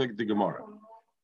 like the Gemara.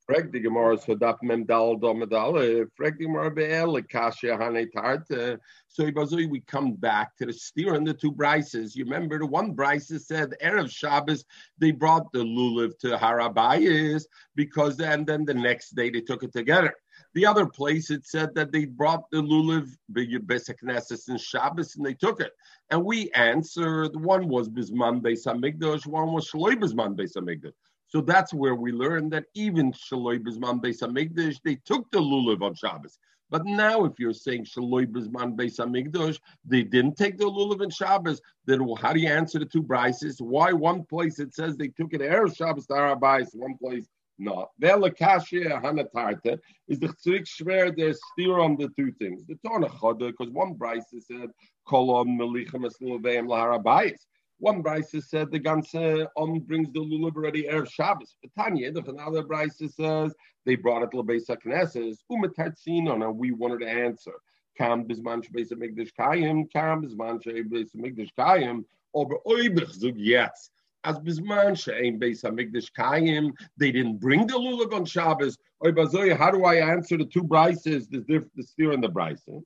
Frag the Gemara, so daf mem dal dal medal. Frag the Gemara be'el kasha hanetart. So we come back to the steer and the two brises. You remember the one brisa said erev Shabbos they brought the lulav to Har Abayis because then the next day they took it together. The other place it said that they brought the lulav b'yubesakneses in Shabbos and they took it. And we answered one was Bizman Beis HaMikdash, one was Shelo Bizman Beis HaMikdash. So that's where we learned that even Shelo Bizman Beis HaMikdash, they took the lulav on Shabbos. But now if you're saying Shelo Bizman Beis HaMikdash, they didn't take the lulav on Shabbos, then how do you answer the two brises? Why one place it says they took it Erev Shabbos to Har Abayis, one place not? Vela Kashya Hanatarta is the Chzik Shver, there's steer on the two things. The Torah Chodeh, because one brisa said Kolom Melichem Esluveim LaHar Abayis. One brisa said the ganze brings the lulav already erev Shabbos. But Tanya, the another brisa says they brought it lebeis hakneses umetartzino. Now we wanted to answer kam bisman shebeis hamikdash kayim, kam bisman shebeis hamikdash kayim, over oibich zug yetz. As bisman she'ein beis hamikdash kayim, they didn't bring the lulav on Shabbos. Oibazoi, how do I answer the two brises? The steer and the brisa.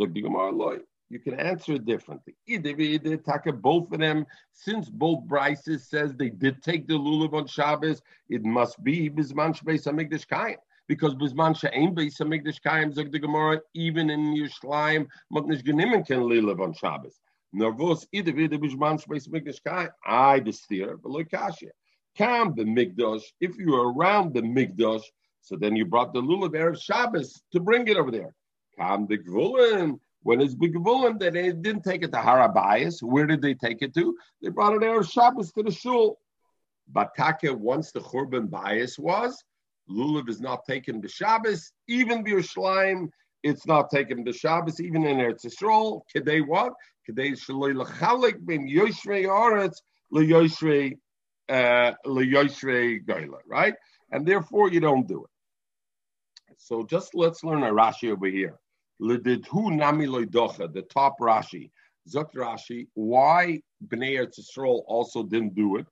Zog the Gemara loy. You can answer it differently. Either take both of them, since both brises says they did take the lulav on Shabbos, it must be Bizman Beis HaMikdash Kayim, because Bizman She'ein Beis HaMikdash Kayim, Zog the Gemara, even in Yerushalayim, Matnish Genimen can live on Shabbos. Nervos either Bizman Beis HaMikdash Kayim, I the steer, but look Kashya. Kam the Mikdash, if you are around the Mikdash, so then you brought the lulav erev Shabbos to bring it over there. Kam the Gevulen. When it's big Gevulen, that they didn't take it to Har Abayis. Where did they take it to? They brought it Erev Shabbos to the shul. Batake, once the Churban Bayis was, lulav is not taken to Shabbos. Even Yerushalayim, it's not taken to Shabbos. Even in Eretz Yisrael, kedei what? Kedei shaloi lechalik ben yoshrei aretz le yoshrei goyla, right? And therefore, you don't do it. So just let's learn a Rashi over here. The top Rashi, Zot Rashi, why Bnei Eretz Yisrael also didn't do it?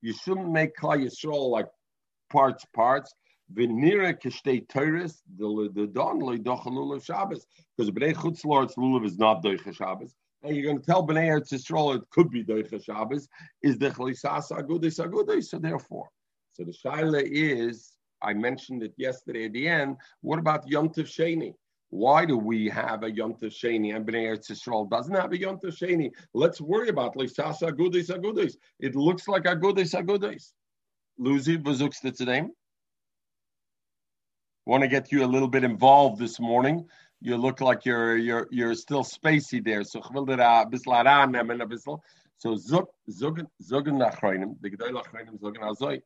You shouldn't make Klal Yisrael like parts. Because Bnei Chutzlores lulav is not doicha Shabbos. And you're going to tell Bnei Eretz Yisrael it could be doicha Shabbos. Is the chlisas agudis agudis? So therefore, so the shaila is. I mentioned it yesterday at the end. What about Yom Tov Sheni? Why do we have a Yom Tov Sheni? And Bnei Eretz Yisrael doesn't have a Yom Tov Sheni. Let's worry about Lisas Agudis Agudis. It looks like Agudis Agudis. Luzi, Vazuksta today. Want to get you a little bit involved this morning. You look like you're still spacey there. So Chvildera Bislaran Nemen Abisl. So Zogen Achroinim. The Gedol Achroinim Zogen Azoi.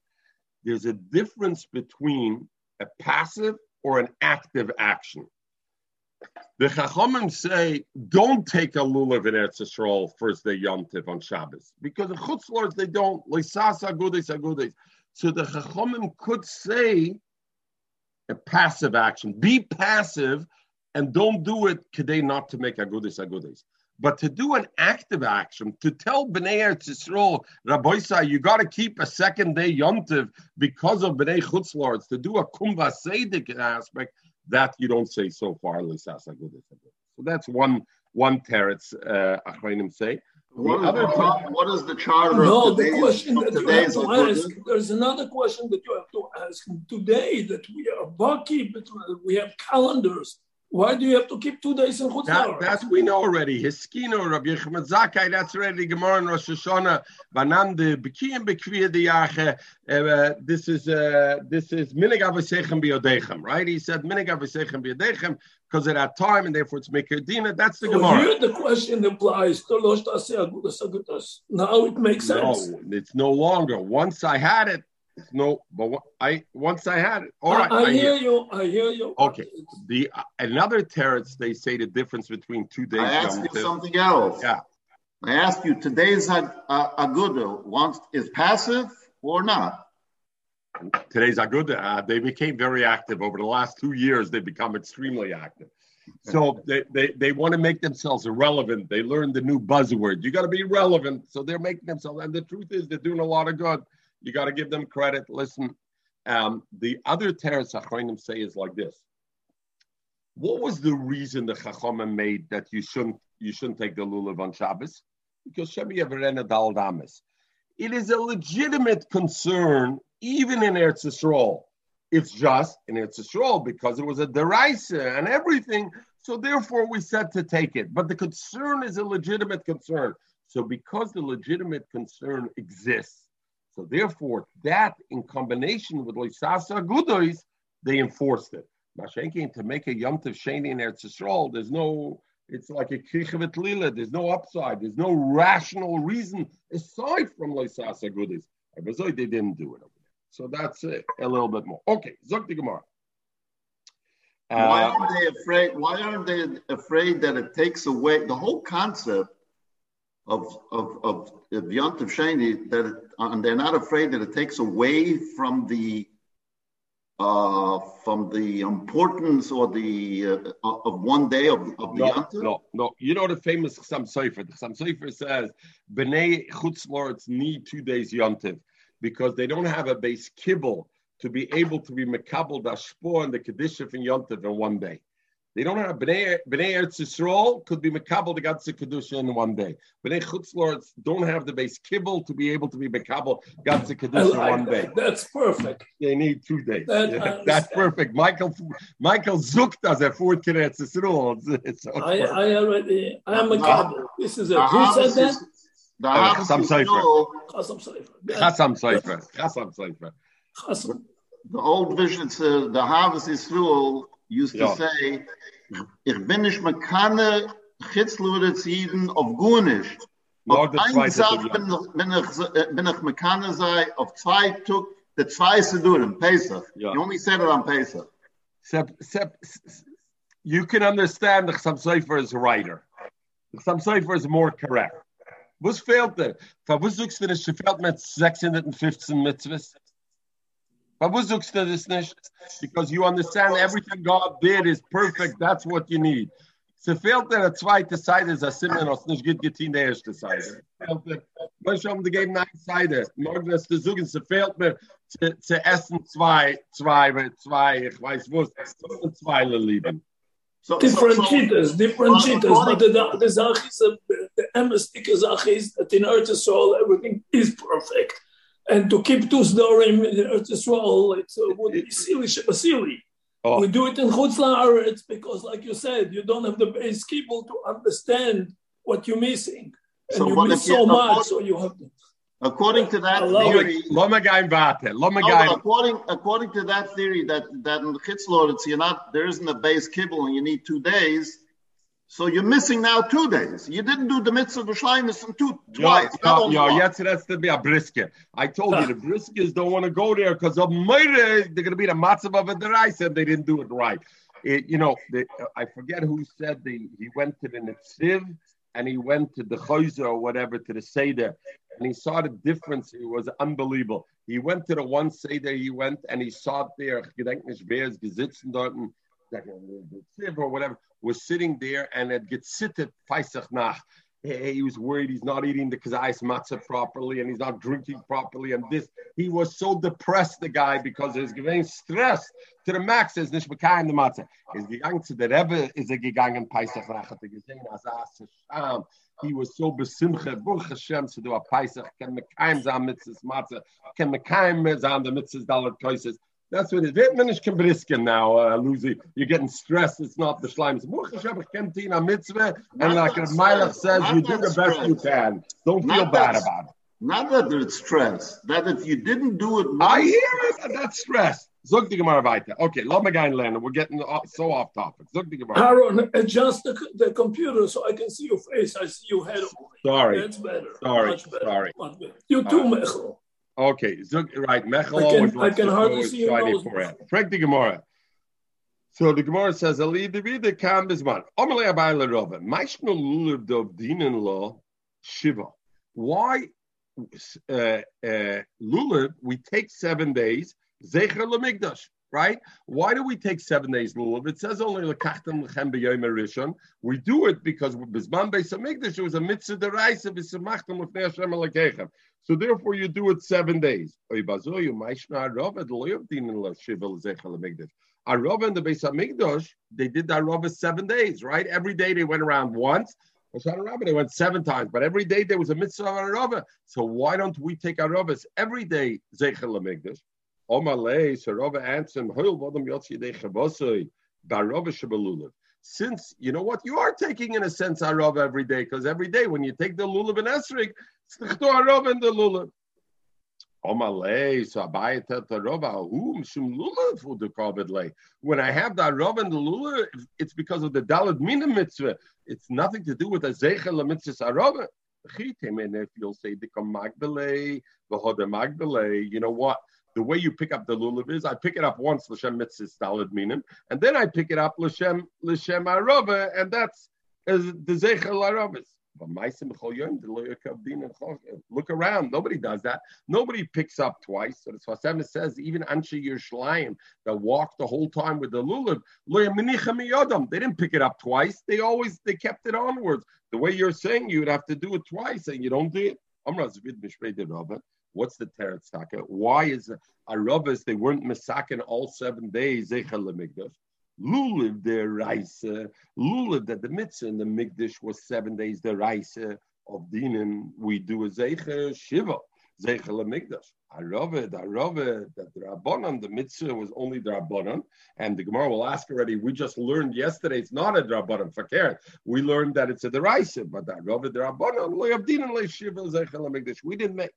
There's a difference between a passive or an active action. The Chachamim say, don't take a lulav in Eretz Yisrael first day Yom Tov on Shabbos. Because in Chutzlores, they don't. So the Chachamim could say a passive action. Be passive and don't do it today not to make agudis agudis. But to do an active action, to tell Bnei Eretz Yisrael, Rabboisai, you got to keep a second day Yom Tov because of Bnei Chutzlores, to do a Kumva Seidik aspect, that you don't say so far. So that's one teretz, Achronim say. What is the charter of today's? The question that you have to ask, there's another question that you have to ask today, that we are baki, but we have calendars. Why do you have to keep 2 days in Chutzlores? That we know already. Hiskino, Rabbi Yochanan Zakai, that's already Gemara and Rosh Hashanah. Banande, Bekiyim, Bekviyah, Diyache. This is Minig Avasechem Biyodechem, right? He said Minig Avasechem Biyodechem because at that time and therefore it's Mikerdina. That's the so Gemara. Here the question implies, Tolosh Taseh Agudas Agudas. Now it makes sense. No, it's no longer. Once I had it. No, but once I had it. All right, I hear you. Okay. The another teretz they say the difference between 2 days. I asked you something else. Yeah. I asked you today's aguda once is passive or not? Today's aguda they became very active over the last 2 years. They become extremely active. So they want to make themselves irrelevant. They learn the new buzzword. You got to be relevant. So they're making themselves. And the truth is they're doing a lot of good. You got to give them credit. Listen, the other teres achronim say is like this. What was the reason the Chachamim made that you shouldn't take the lulav on Shabbos? Because it is a legitimate concern, even in Eretz Yisrael. It's just in Eretz Yisrael because it was a deraisa and everything. So therefore, we said to take it. But the concern is a legitimate concern. So because the legitimate concern exists, so therefore that, in combination with loisasa gudois, they enforced it. Mashenkin, to make a Yom Tov Sheni in Eretz Yisrael, there's no. It's like a krichevet lila. There's no upside. There's no rational reason aside from loisasa gudois. They didn't do it. So that's it, a little bit more. Okay, Zok the Gemara. Why aren't they afraid that it takes away the whole concept of Yom Tov Sheni, that they're not afraid that it takes away from the importance or the of one day of the Yom Tov? No. You know the famous Chasam Sofer. The Chasam Sofer says, Bnei Chutzlores need 2 days Yom Tov, because they don't have a base kibble to be able to be mekabel dashpor and the kedusha from Yom Tov in 1 day. They don't have Bnei Eretz Yisrael could be mekabel the Gatz kedusha in 1 day. Bnei Chutzlores don't have the base kibble to be able to be mekabel Gatz kedusha in 1 day. That's perfect. They need 2 days. That's perfect. Michael Zook does a fourth Eretz Yisrael. I am mekabel. This is a who said that? Chasam Sofer. The old vision says the harvest is through used to say, "Ich bin nicht mekane chitzlude ziden of gunish. Of ein Sach bin ich mekane sei of zwei took the zwei sedurim Pesach. You only said it on Pesach." You can understand the Chasam Sofer is a writer. The Chasam Sofer is more correct. Was fehlt Warum suchst du nicht? Du fehlt mit 615 Mitzvahs. Warum suchst du das nicht? Because you understand everything God did is perfect. That's what you need. So fehlt der zweite Seite, das sind wir noch nicht gut getan, der erste Seite. Fehlt haben gegeben eine Seite. Morgen das zu suchen, so fehlt mir zu essen zwei, ich weiß was, zwei lieben. So different cheetahs. But the Zach is the MSTK Zach is that in Eretz Yisrael everything is perfect, and to keep two Sdorim in Eretz Yisrael it would be silly. Oh. We do it in Chutz La'aretz because, like you said, you don't have the base kibble to understand what you're missing, and so you miss so much, so you have to. According to that theory, according to that theory, that in the Chutzlores there isn't a base kibble and you need 2 days, so you're missing now 2 days. You didn't do the mitzvah of shleimus twice. That's to be a brisket. I told you the briskets don't want to go there because of murder. They're going to be the matzah of the rice, and they didn't do it right. I forget who said he went to the netziv and he went to the chozer or whatever to the seder. And he saw the difference. It was unbelievable. He went to the one Seder, and he saw it there. Or whatever, was sitting there and had gesittet Pesach nach. He was worried he's not eating the Kazayas matzah properly and he's not drinking properly. And this, he was so depressed, the guy, because he was giving stress to the max. Is nicht bekam the matzah. He's gegangen to the Rebbe, is gegangen Pesach nach. He was so besimcha, Baruch Hashem, to do a Pesach, can mekayim zam mitzvahs matzah, can mekayim zam the mitzvahs dalet koises. That's what it is. Minish can brisken now, Lucy. You're getting stressed. It's not the shlimes. Baruch Hashem, can teen a mitzvah, and like Malach says, you do the best you can. Don't feel bad about it. Not that it's stress. That if you didn't do it, I hear it. That's stress. Zog the Gemara weiter. Okay, let me go, Lena. We're getting so off topic. Zog the Gemara. Aaron, adjust the computer so I can see your face. I see your head. Sorry, that's better. Sorry. Much better. You too, Mechel. Okay, Zog right. Mechel. I can hardly see your nose. Frank the Gemara. So the Gemara says, "Ali the reader can bisman." Omalei Abaya leRova. Ma'ishnu lulav dovdinen lo shiva. Why? Lulav, we take 7 days, Zecher L'Mikdash. right? Why do we take 7 days lulav? It says only lekachtem lechem b'yom rishon. We do it because Bizman Beis HaMikdash, it was a mitzvah deraisa v'simachtem lifnei Hashem alekechem. So therefore, you do it 7 days. Arava and the Beis HaMikdosh, they did the Arava 7 days, right? Every day they went around once. Hoshana Rabbah, they went 7 times, but every day there was a mitzvah of Arava. So why don't we take Aravas every day, Zecher L'Mikdash? Omalei, Sarava answered him, Hoil Vodom Yotzi Yedei Chavosoi, Barava Shebelulav. Since, you know what, you are taking, in a sense, Arava every day, because every day when you take the Lulav and Esrik, it's Arava and the Lulav. When I have the Arava and the Lulav, it's because of the Dalad Mina mitzvah. It's nothing to do with the Zecher L'Mitzvah Arava. And if you'll say, you know what? The way you pick up the lulav is, I pick it up once, l'shem mitzvah dalad minim, and then I pick it up l'shem arava, and that's the zecher l'aravis. Look around, nobody does that. Nobody picks up twice. So the Tosafos says, even Anshe Yerushalayim that walked the whole time with the lulav, they didn't pick it up twice. They kept it onwards. The way you're saying, you'd have to do it twice, and you don't do it. What's the teretz taka? Why is Aravas, they weren't Mesakin all 7 days, Zecher L'Mikdash? Lulav deraisa, Lulav that the mitzvah in the Mikdash was 7 days deraisa of dinim, we do a Zecher Shiva, Zecher L'Mikdash. Arava, that the Rabbanon, the mitzvah was only the Rabbanon, and the Gemara will ask already, we just learned yesterday, it's not a Rabbanon, Fakir. We learned that it's a deraisa, but Arava, the Rabbanon, Lo Yabdin, Lo Shiva, Zecher L'Mikdash. We didn't make.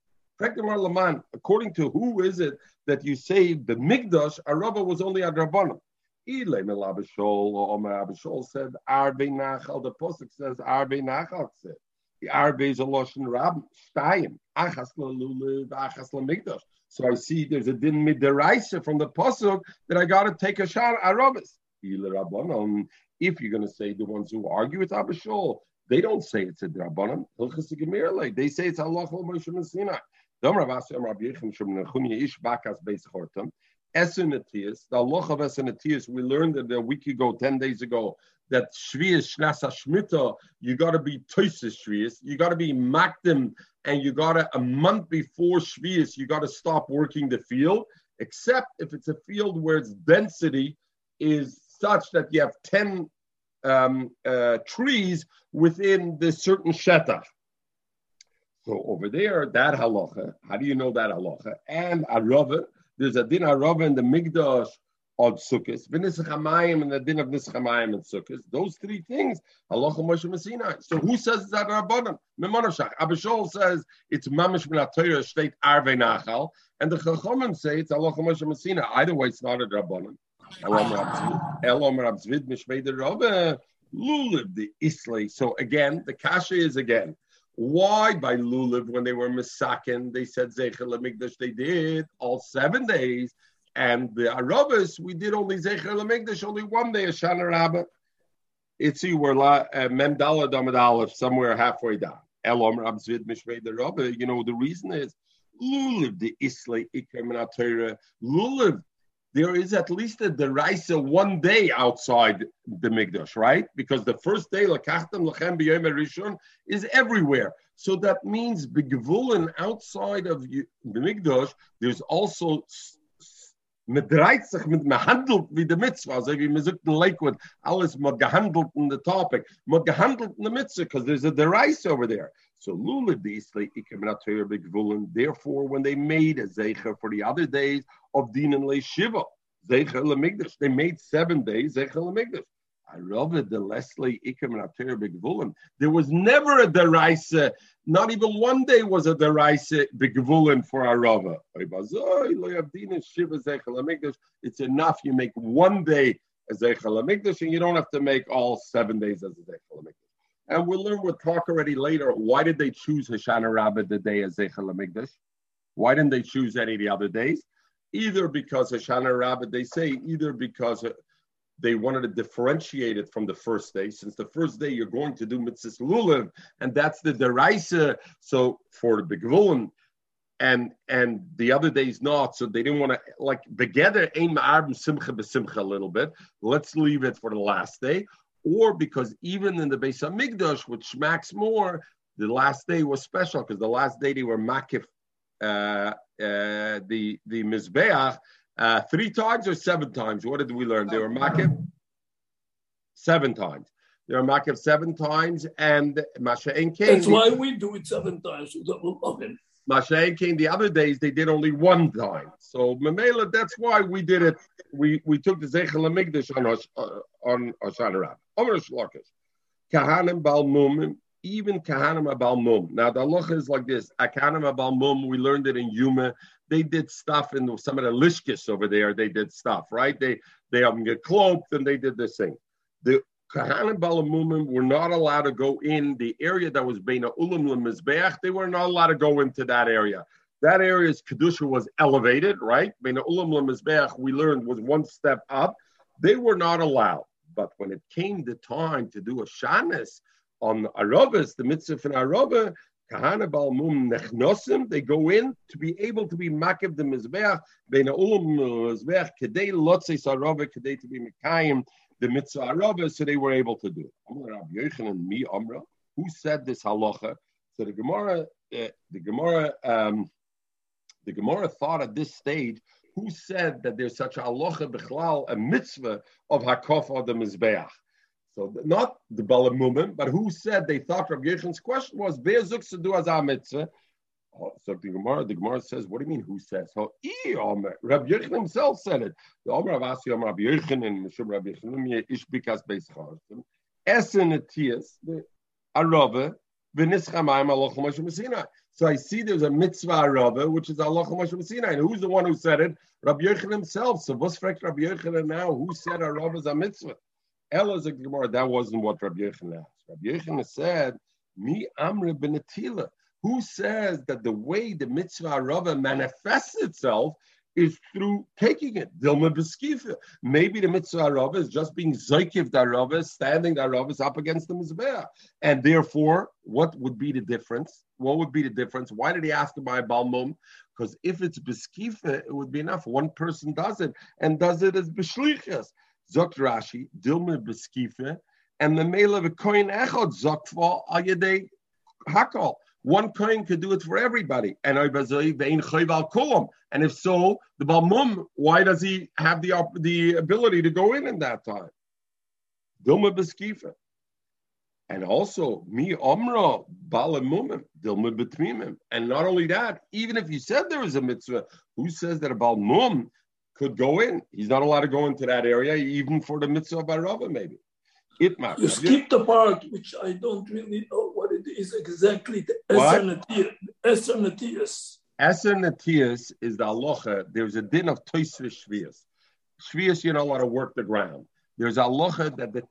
According to who is it that you say the Mikdash, Arava was only a Rabbanon? Ilay Melabishol, Omer Abishol said, Arbe Nachal, the Posuk says, Arbe Nachal said. The Arbe is a Loshen Rabban, Shtayim, Achas Lulav, Achas L'Mikdash. So I see there's a din midiraisa from the Posuk that I got to take a shot Aravas. Ilay Rabbanon, if you're going to say the ones who argue with Abishol, they don't say it's a Rabbanon, they say it's Halacha L'Moshe MiSinai. The Loch of Esenatius, we learned a week ago, 10 days ago, that Shvius, Shnasa Shmita, you got to be Tosis Shvius, you got to be Makdim, and you got to, a month before Shvius, you got to stop working the field, except if it's a field where its density is such that you have 10 trees within this certain shetach. So over there, that halacha, how do you know that halacha? And Arava, there's a din Arava in the Mikdash of Sukkot, v'nisach hamayim and the din of nisach hamayim and Sukkot. Those three things, Halacha L'Moshe MiSinai. So who says that Rabbanon? Memonoshach. Abishol says it's mamish min haTorah shteit arve nachal, and the Chachamim say it's Halacha L'Moshe MiSinai. Either way, it's not a Rabbanon. Elom Rabzvid mishvei derove lulav the islay. So again, the kasha is again. Why by Lulav, when they were Mesakin, they said Zecher L'Mikdash, they did all 7 days, and the Aravas, we did only Zecher L'Mikdash, only 1 day, Hoshana Rabbah. It's where Memdala Damad Aleph, somewhere halfway down. Elom Rabzvid Mishvei the Rabbah. You know, the reason is Lulav, the Islay Ikem Torah, Lulav. There is at least a deraisa 1 day outside the Mikdash, right? Because the first day, Lakachtam Lachem B'yom Rishon, is everywhere. So that means Gevulen outside of the Mikdash, there's also Medraitzach mit Mehandelt with the mitzvah. So if you mizuk the Lakewood, alles Modgehandelt in the topic, Modgehandelt in the mitzvah, because there's a deraisa over there. So Lulav the Islay Ikem Torah B'Gevulen. Therefore, when they made a Zecher for the other days, of Din and Le Shiva, Zecher L'Mikdash. They made 7 days, Zecher L'Mikdash. Arava the Leslie Ikem and Ater B'Gevulen. There was never a deraisa, not even 1 day was a deraisa B'Gevulen for Arava. It's enough, you make 1 day a Zecher L'Mikdash, and you don't have to make all 7 days as a Zecher L'Mikdash. And we'll talk already later, why did they choose Hoshana Rabbah the day as Zecher L'Mikdash? Why didn't they choose any of the other days? Either because Hoshana Rabbah, they say, either because they wanted to differentiate it from the first day, since the first day you're going to do Mitzvah Lulav, and that's the deraisa. So for the Gevulen, and the other day's not, so they didn't want to, like, together, ein ma'arbim simcha b'simcha a little bit, let's leave it for the last day, or because even in the Beis HaMikdash, which smacks more, the last day was special, because the last day they were makif, the Mizbeach, 3 times or 7 times? What did we learn? They were makif 7 times. They were makif 7 times, and Masha'en came. That's why we do it 7 times. Masha'en came the other days, they did only 1 time. So, Mamela, that's why we did it. We took the Zeichel HaMikdash on Hoshana Rabbah. Omer Shlokesh. Kahanim Balmum, even Kahanim Balmum. Now, the halacha is like this. Kahanim Balmum, we learned it in Yuma. They did stuff in some of the lishkis over there. They did stuff, right? They get cloaked and they did this thing. The Kahanim Balamumim were not allowed to go in the area that was Beina Ulam Lemizbeach. They were not allowed to go into that area. That area's Kedusha was elevated, right? Beina Ulam Lemizbeach, we learned, was 1 step up. They were not allowed. But when it came the time to do a shanis on Arobas, the mitzvah in Aroba, Kahanim Balamum Nechnosim, they go in to be able to be Makiv the Mizbeach, Beina Ulam Lemizbeach, Kedei Lotzes Arova, Kedei to be Mekayim, the mitzvah Arava, so they were able to do it. Rabbi Yochanan mi Amra, who said this halacha? So the Gemara thought at this stage, who said that there's such a halacha bichlal, a mitzvah of hakofa of the mizbeach? So not the balamumim, but who said they thought Rabbi Yochanan's question was be'ezuk sedu as a mitzvah? So the Gemara says, what do you mean, who says? So, Rabbi Yochanan himself said it. The Omer of Asi, Omer Rabbi Yochanan, Meshub Rabbi Yochanan, Ishbikas Beis Chartim, Esen Etias, Arava, V'nischa Ma'am, Halacha L'Moshe MiSinai. So I see there's a mitzvah Arava, which is Halacha L'Moshe MiSinai. And who's the one who said it? Rabbi Yochanan himself. So what's Rabbi Yochanan now? Who said Arava is a mitzvah? Ella said, Gemara, that wasn't what Rabbi Yochanan asked. Rabbi Yochanan said, Mi Amre Benetila. Who says that the way the mitzvah Arava manifests itself is through taking it? Maybe the mitzvah Arava is just being zoikiv the Arava, standing the Arava up against the mizbeach. And therefore, what would be the difference? What would be the difference? Why did he ask about Balmum? Because if it's beskifa, it would be enough. One person does it, and does it as b'shlichas. Zok Rashi, Dilma beskifa, and the male of a kohen echad zokfa ayedei hakol. One coin could do it for everybody. And if so, the Balmum, why does he have the ability to go in that time? Dilma Beskifa. And also, Mi Omra, Balamumim, Dilma Betmimim. And not only that, even if you said there was a mitzvah, who says that a Balmum could go in? He's not allowed to go into that area, even for the mitzvah of Arava, maybe. Itmar. You skip the part, which I don't really know what it is exactly. Eser Natias. Eser Natias is the halacha. There's a din of Tosafos Shvius. Shvius, you know how to work the ground. There's a halacha that the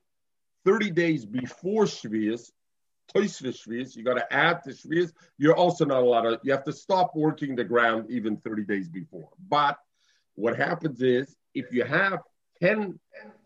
30 days before Shvius, Tosafos Shvius, you got to add to Shvius. You're also not allowed to, you have to stop working the ground even 30 days before. But what happens is, if you have 10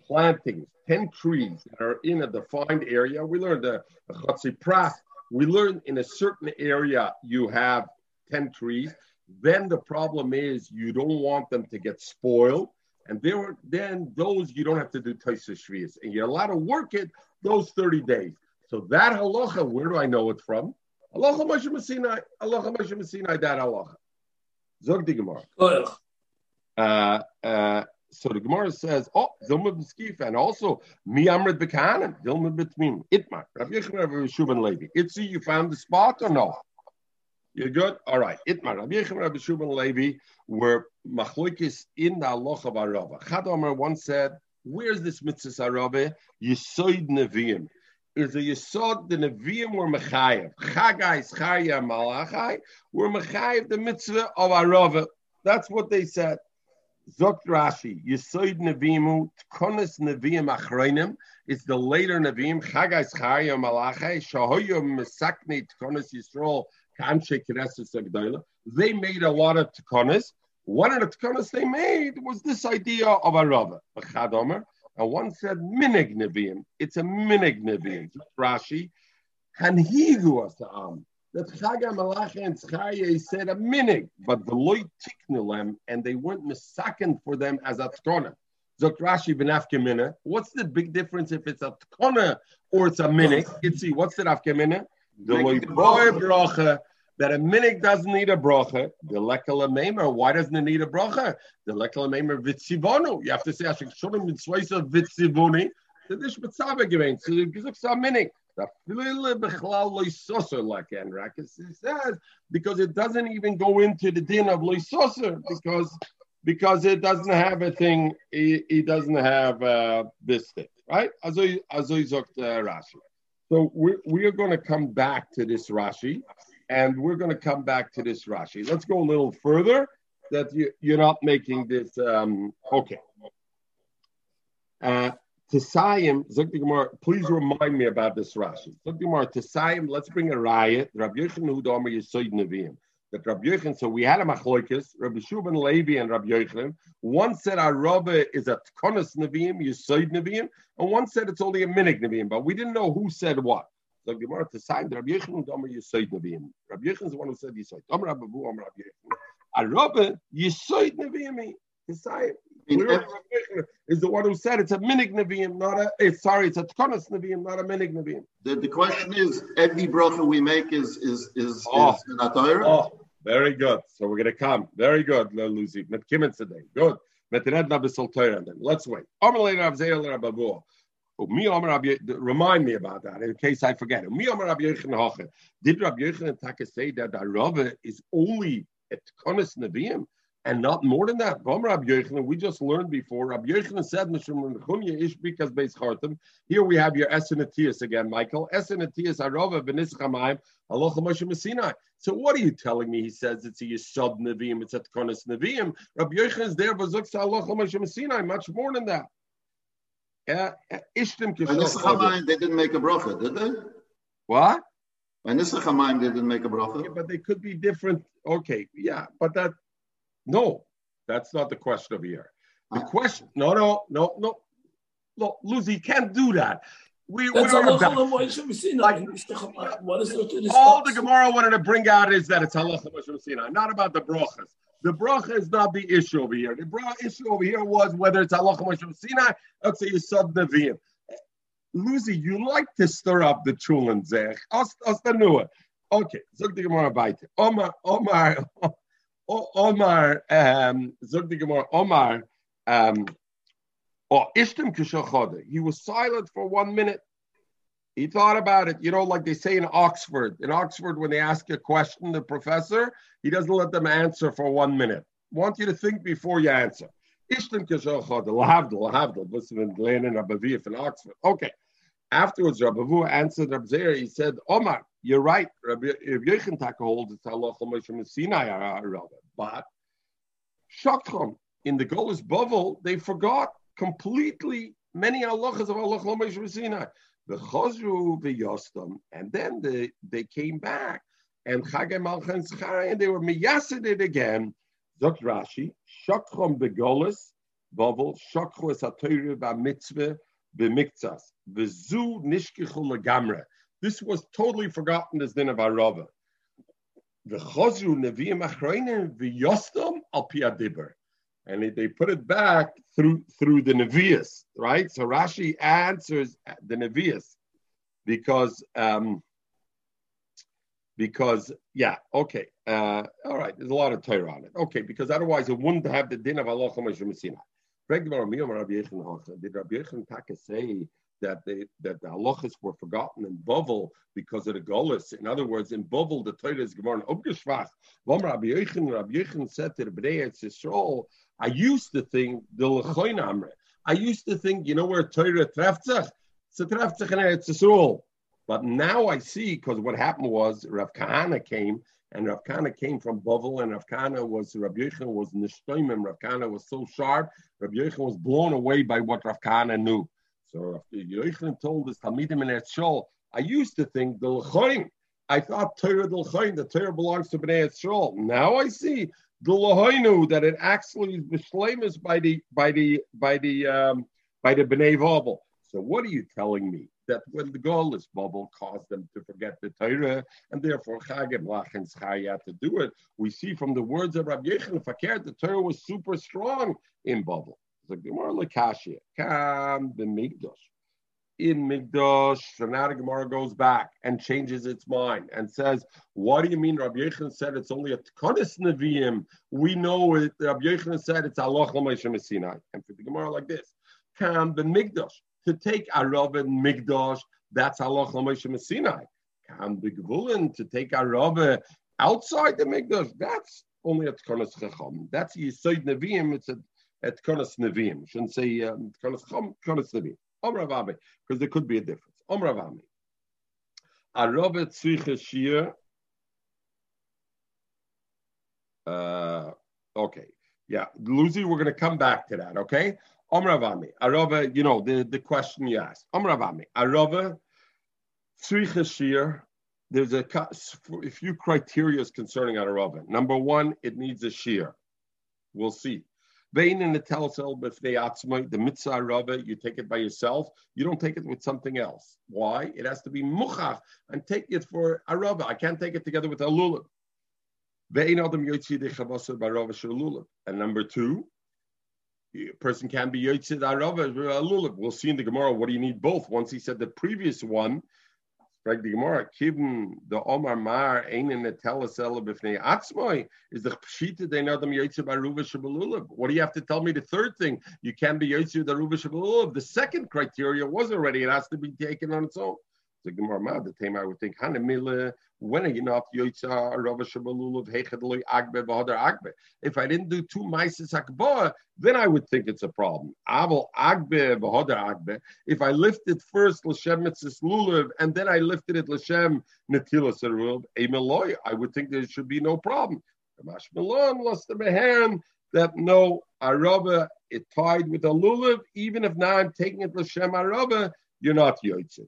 plantings, 10 trees that are in a defined area. We learned the Chatzi Pras. We learned in a certain area you have 10 trees. Then the problem is you don't want them to get spoiled. And then those you don't have to do Tosafos Shvius. And you're allowed to work it those 30 days. So that halacha, where do I know it from? Halacha L'Moshe MiSinai. Halacha L'Moshe MiSinai, that halacha. Zog di Gemara. So the Gemara says, oh, Zilma B'skifa, and also, Mi Amrit B'kahanim, Zilma B'tmim, Itmar, Rav Yochanan, Rav Yeshuvan Levi. Itzi, you found the spot or no? You're good? All right. Itmar, Rav Yochanan, Rav Yeshuvan Levi were machlokes in the halacha of Arava. Chad Omer once said, where's this mitzvah Arava? Yesod Neviim. Is a Yesod, the Neviim were Mechayev. Chagai, Schariya, Malachai were Mechayev, the mitzvah of Arava. That's what they said. Zok Rashi, Yesoid Nevimu, Tkonis Neviim Achreinim, it's the later Neviim, Chagais Chariya Malachai, Shahoyom Mesakni Tkonis Yisrael, Kamshe Kiresis Agdoila. They made a lot of Tkonis. One of the Tkonis they made was this idea of Arava, Chadomer. And one said, Minig Neviim. It's a Minig Neviim. Rashi, Hanhigu Asa'am. that Chaga Malacha and Tzchaya said a minig, but the loy tiknilem, and they weren't misaken for them as a tkona. Zok Rashi benafke minna. What's the big difference if it's a tkona or it's a minig? It's see, what's the afke minna? The loy bracha. That a minig doesn't need a bracha. The lekala meimer. Why doesn't it need a bracha? The lekala meimer vitzivonu. You have to say ashikshulem mitzvaysa vitzivoni. So this mitzvah given. So it gives us a minig. The fila bechlal loisoser laken rakis. He says because it doesn't even go into the din of loisoser because it doesn't have a thing. It doesn't have this thing, right? Azoi zokt Rashi. So we are going to come back to this Rashi. And we're going to come back to this Rashi. Let's go a little further that you're not making this. Okay. Tesayim, please remind me about this Rashi. Tesayim, let's bring a riot. Rabbi Yochanan Hudomer Yesoid Neviim. That Rabbi Yochanan, so we had a machloikas, Rabbi Shuban Levi and Rabbi Yochanan. One said Aroba is a Tkonas Neviim, Yesoid Neviim. And one said it's only a Minig Neviim. But we didn't know who said what. The Gemara to sign the Rabbi Yochanan Domer Yisoid Neviim. Rabbi Yochanan is the one who said Yisoid. Domer Rabbi Abu, Domer Rabbi Yochanan. Aroba Yisoid Neviimi. To sign. Rabbi Yochanan is the one who said it's a minig Neviim, not a. Sorry, it's a tkonas Neviim, not a minig Neviim. The question is, every bracha we make is not Torah. Oh, very good. So we're gonna come. Very good, Lucy. Met Kimmins today. Good. Metinad Nabisol Torah. Then let's wait. Amalei Rav Zeil Rabbi Abu. Remind me about that in case I forget. Did Rabbi Yochanan Taka say that the Arava is only at Konas Neviim and not more than that? Rabbi Yochanan, we just learned before. Rabbi Yochanan said, here we have your Esenatius again, Michael. Esenatius Arava Benis Chamaim Halacha L'Moshe MiSinai. So what are you telling me? He says it's a Yesod Neviim, it's at Konas Neviim. Rabbi Yochanan is there, Halacha L'Moshe MiSinai, much more than that. They didn't make a bracha, did they? What? And this Chachamim didn't make a bracha. Okay, but they could be different. Okay, yeah, but that's not the question of here. The question, no, Lucy, you can't do that. All the Gemara wanted to bring out is that it's Halacha L'Moshe MiSinai, not about the brachas. The bracha is not the issue over here. The issue over here was whether it's Halacha L'Moshe MiSinai, let's say Yesod Neviim. Lucy, you like to stir up the Chulin Zech. Okay, Zog the Gemara Baita. Omar, Ishtim Kishochode. He was silent for 1 minute. He thought about it, like they say in Oxford. In Oxford, when they ask a question, the professor, he doesn't let them answer for 1 minute. Want you to think before you answer. In Oxford. Okay. Afterwards, Rabbi Vu answered Rabbi Zeir. He said, Omar, you're right. Rabbi Yochanan Taka holds it's Halacha L'Moshe MiSinai. But Shokchom, in the Golus Bovel, they forgot completely many halachas of Halacha L'Moshe MiSinai. The Chosru v'yostam, and then they came back, and Chagay Malcha and Tzchari, and they were miyasid it again. Zot Rashi, shokchom begolis, bovel shokchu es hatoyre b'mitzvah b'miktsas v'zu nishkichu legamre. This was totally forgotten as din of Arava. The Chosru neviim achroinim v'yostam al pi hadiber, and they put it back through the Nevi'us, right? So Rashi answers the Nevi'us because all right, there's a lot of Torah on it. Okay, because otherwise it wouldn't have the din of Halacha L'Moshe MiSinai. Did Rabbi Yochanan Taka say that the halachas were forgotten in Bovel because of the Golus? In other words, in Bovel, the Torah is Gemara Obgeschwach. Rabbi Yochanan said to the Bnei Eretz Israel, I used to think, where Torah treftzach? It's a treftzach in Eretz Yisrael. But now I see, because what happened was Rav Kahana came from Bovel, and Rabbi Yochanan was nishtoimim. Rav Kahana was so sharp, Rabbi Yochanan was blown away by what Rav Kahana knew. So Rabbi Yochanan told us, Talmidim in Eretz Yisrael, I used to think the Torah belongs to Bnei Eretz Yisrael. Now I see that it actually is b'shleimus by the Bnei Vobel. So what are you telling me? That when the Gaulus bubble caused them to forget the Torah, and therefore Chagim Lachen's Chaya to do it. We see from the words of Rabbi Yochanan, the Torah was super strong in bubble. It's like Gemara Lakashia, Kam B'Mikdosh. In Mikdosh, so now the Gemara goes back and changes its mind and says, what do you mean Rabbi Yochanan said it's only a Tkonis Nevi'im? We know it. Rabbi Yochanan said it's Halacha L'Moshe MiSinai. And for the Gemara like this, Kam B'Mikdosh. To take Arava and Mikdash, that's Halacha L'Moshe MiSinai. Kam Gevulen, to take Arava outside the Mikdash, that's only at Tkonas Chacham. That's Yisoid Nevi'im, it's at Tkonas Nevi'im. Shouldn't say Tkonas Chacham, Tkonas Nevi'im. Omra Vabe, because there could be a difference. Omra Vabe. Arava Tzricha Shir. Okay. Yeah, Lucy, we're going to come back to that, okay? Omravami, Arava, you know, the question you asked. Omravami, Arava, Tzricha Shir, there's a few criteria concerning Arava. Number one, it needs a Shir. We'll see. Vein in the Telsel, B'fnei Atzmai, the Mitzvah Arava, you take it by yourself. You don't take it with something else. Why? It has to be Muchach, and take it for Arava. I can't take it together with a Lulav. Vein Adam Yotzi de Chavasar Barava Shir Lulav. And number two, a person can be Yotzid Arava Lulav. We'll see in the Gemara, what do you need both? Once he said the previous one, like the Gemara, Kibn, the Omar Mar, Einen Netelas Ela B'fnei Atzmoi, is the Pshita Dein Adam Yotzid Aruva Shabbalulav. What do you have to tell me? The third thing, you can be Yotzid Aruva Shabbalulav. The second criteria was already, it has to be taken on its own. The Gemara Ma'ad, the time I would think, Hanamila, when are you not Yotzid Arava Shabbalulav, Hechadloi Agbe, V'Hadar Agbe? If I didn't do two Maises Akbar, then I would think it's a problem. Aval Agbe, V'Hadar Agbe. If I lift it first, L'Shem Mitzis Lulav, and then I lifted it, L'Shem Netilas Arulav, Emeloy, I would think there should be no problem. Ramash Milan, Lasta Mehan, that no, Arava, it tied with a Lulav, even if now I'm taking it L'Shem Arava, you're not Yotzid.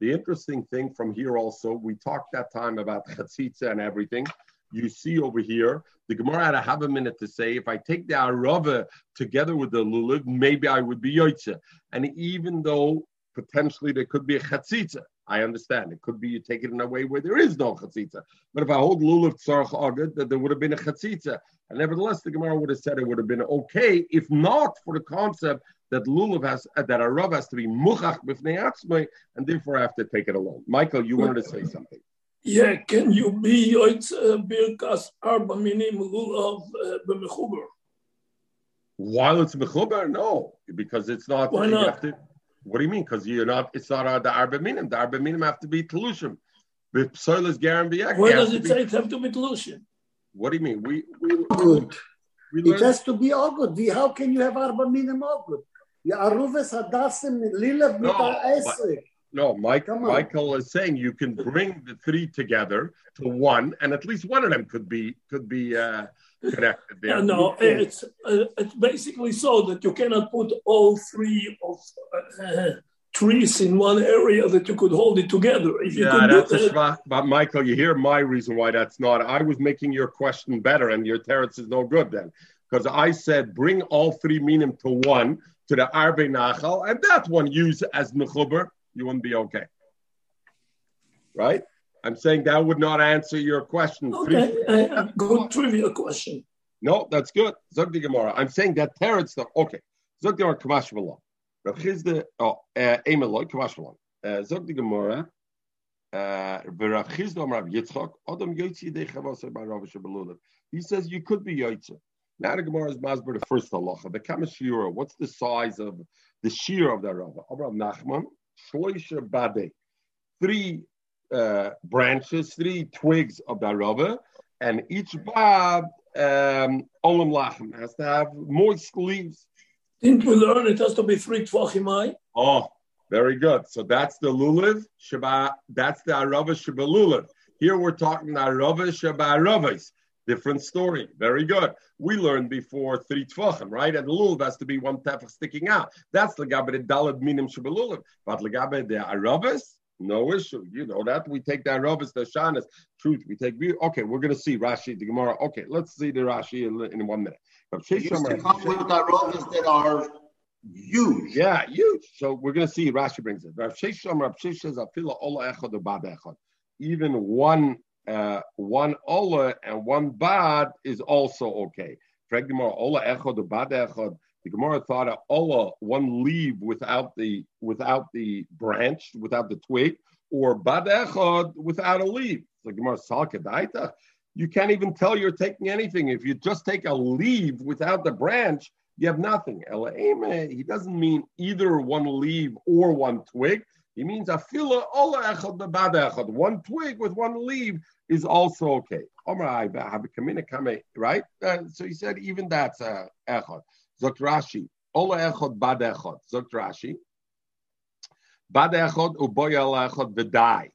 The interesting thing from here also, we talked that time about chatzitza and everything. You see over here, the Gemara had to have a minute to say, if I take the Arava together with the Lulav, maybe I would be Yotzeh. And even though potentially there could be a chatzitza, I understand. It could be you take it in a way where there is no chatzitza. But if I hold Lulav Tzarech Agad, that there would have been a chatzitza. And nevertheless, the Gemara would have said it would have been okay, if not for the concept that Lulav has, that Arava has to be muchach b'fnei atzmai, and therefore I have to take it alone. Michael, you wanted to say something. Yeah, can you be yotzeh birkas arba minim lulav b'mechuber? While it's mechuber, no, because it's not. Why not? What do you mean? Because you're not. It's not the arba minim. The arba minim have to be telushim. B'psoilas garim b'yak. Where does it say it have to be telushim? What do you mean? It has to be ogud. How can you have arba minim ogud? No, Michael is saying you can bring the three together to one, and at least one of them could be connected. There. No, it's basically so that you cannot put all three of trees in one area that you could hold it together. If you but Michael, you hear my reason why that's not. I was making your question better, and your teretz is no good then, because I said bring all three minim to one. To the Arbe Nachal, and that one used as Mechuber, you wouldn't be okay. Right? I'm saying that would not answer your question. Okay, good trivial question. No, that's good. Zog the Gemara. I'm saying that Teretz, okay. Zog the Gemara, Kamash Malon. Rav Chizda, Emeloi, Kamash Malon. Zog the Gemara, Rav Chizda, Rav Yitzchak, Adam Yotzi, Dei Chavasai, Barav Shabbalulav. He says you could be Yotzi. Now the Gemara is Masber, the first halacha, the Kamashira, what's the size of the shear of the Arava? Abraham Nachman, Shloisha Bade, three branches, three twigs of the Arava, and each bab, Olam Lachem, has to have moist leaves. Didn't we learn it has to be three Tvachimai? Oh, very good. So that's the Lulav, Sheba, that's the Arava Sheba Lulav. Here we're talking Arava Sheba Aravas. Different story. Very good. We learned before three tvachim, right? And the lulav has to be one tefach sticking out. That's legabe the dalad minim shabbalulav. But legabe the aravas, no issue. You know that. We take the aravas, the shanas. Truth, we take beauty. Okay, we're going to see Rashi, the Gemara. Okay, let's see the Rashi in 1 minute. You used to come with aravas that are Huge, yeah, huge. So we're going to see Rashi brings it. Rav Sheish says, "Afila ola echad ubad echad." Even one ola and one bad is also okay. Frag Gemara ola echad ubad echad. The Gemara thought of ola, one leaf without the branch, without the twig, or bad echad without a leaf. So Gemara salka daita. You can't even tell you're taking anything if you just take a leaf without the branch. You have nothing. He doesn't mean either one leaf or one twig. He means afila ola echad b'bad echad. One twig with one leaf is also okay. Right? So he said even that's echad. Zok Rashi ola echad bad echad. Zok Rashi bad echad uboya ola echad v'dai.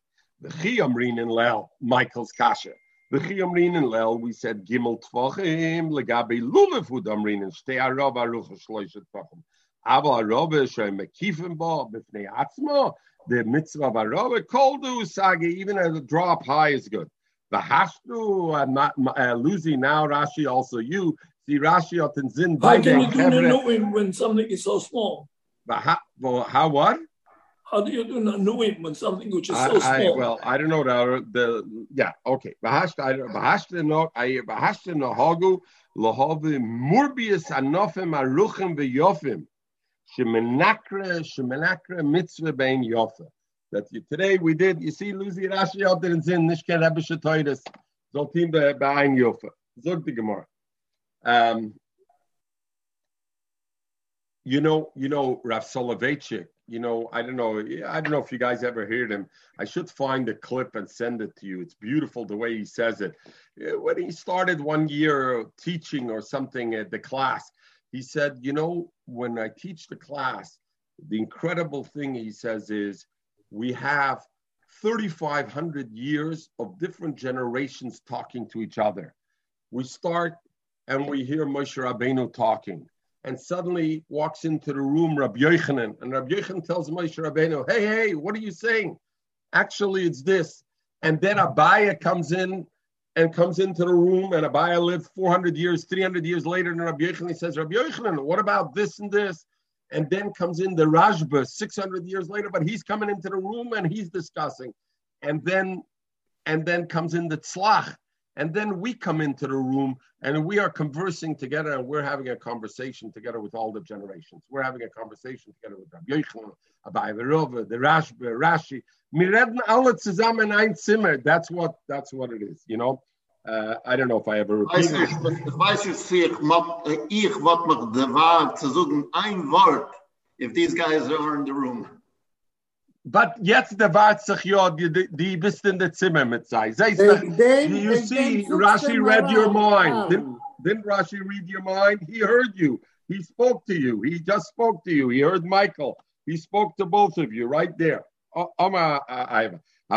V'chi amrin in leil Michael's kasha. V'chi amrin in leil, we said gimel tfachim legabe lulav hu damrin in shtei Aroba aruchas shloishet tfachim. Ava Aroba shei mekifim bo b'fnei atzmo. The mitzvah of Aroba kol du sage, even a drop high is good. V'hashnu, I'm not losing now. Rashi also you see Rashi oten zin by the. How do you do not knowing when something is so small? How what? How do you do not know it when something which is so small? I don't know. Okay. That today we did, you see, Lucy Rashi out there in Zin, Nishke Rebbe Shetoides, Zoltim Be'ayin Yofa. Zog the Gemara. You know, Rav Soloveitchik, I don't know if you guys ever heard him. I should find the clip and send it to you. It's beautiful the way he says it. When he started one year teaching or something at the class, he said, when I teach the class, the incredible thing he says is we have 3,500 years of different generations talking to each other. We start and we hear Moshe Rabbeinu talking. And suddenly walks into the room Rabbi Yochanan. And Rabbi Yochanan tells Moshe Rabbeinu, hey, what are you saying? Actually, it's this. And then Abaya comes into the room. And Abaya lived 400 years, 300 years later than Rabbi Yochanan. He says, Rabbi Yochanan, what about this and this? And then comes in the Rashba 600 years later. But he's coming into the room and he's discussing. And then comes in the Tzlach. And then we come into the room and we are conversing together and we're having a conversation together with all the generations. We're having a conversation together with Rabbi Yochanan, Abai Verova, the Rashi. Miredn alle zusammen ein Zimmer. That's what it is, I don't know if I ever repeat it. If these guys are in the room. But jetzt der Wart sich ja, die bist in der Zimmer mit sei. You see, Rashi read your mind. Didn't Rashi read your mind? He heard you. He spoke to you. He just spoke to you. He heard Michael. He spoke to both of you right there. I want to say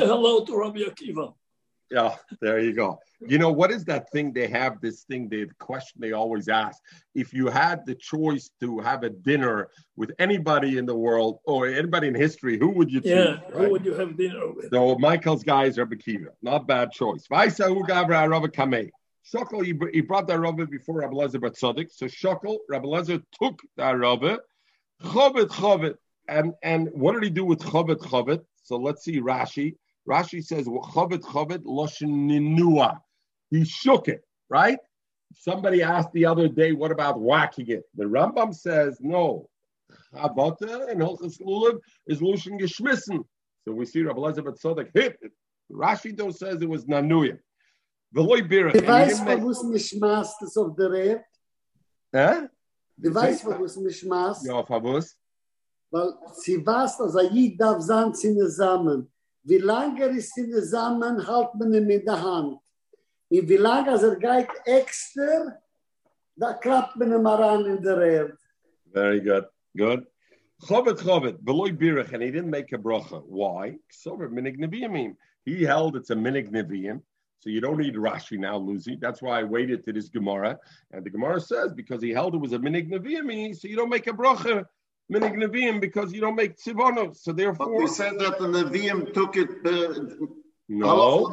hello to Rabbi Akiva. Yeah, there you go. What is that thing they have, the question they always ask? If you had the choice to have a dinner with anybody in the world or anybody in history, who would you choose? Yeah, right? Who would you have dinner with? So Michael's guy is Rabbi Akiva. Not bad choice. Vaisahu Gabra Arava Kamei. Shokel, he brought the Arava before Rabbi Lezer Bar Tzaddik. So Shokel, Rabbi Lezer took the Arava. Chovet. And what did he do with Chovet? So let's see Rashi. Rashi says, Chovet, Loshen Ninua. He shook it, right? Somebody asked the other day, what about whacking it? The Rambam says, no. Chavata and Hilchas Lulav is Loshen Geschmissen. So we see Rabbi Lezer Bar Tzaddik hit it. Rashi, though, says it was Nanuya. Veloy Bira. The vice for Loshen Geschmass. Ja, Favus. Weil sie was, also jeder darf sein, sie zusammen. Wie lange ist sie zusammen, halt man ihn mit der Hand. Und wie lange geht extra, da klappt man ihn ran in der Erde. Very good. Good. Chovet, Beloy Birach, and he didn't make a bracha. Why? He held it's a minig neviim. So you don't need Rashi now, Lucy. That's why I waited to this Gemara. And the Gemara says, because he held it was a minig neviim, so you don't make a bracha. Minig Neviim, because you don't make tzivonos, so therefore. But we said that the Neviim took it. No,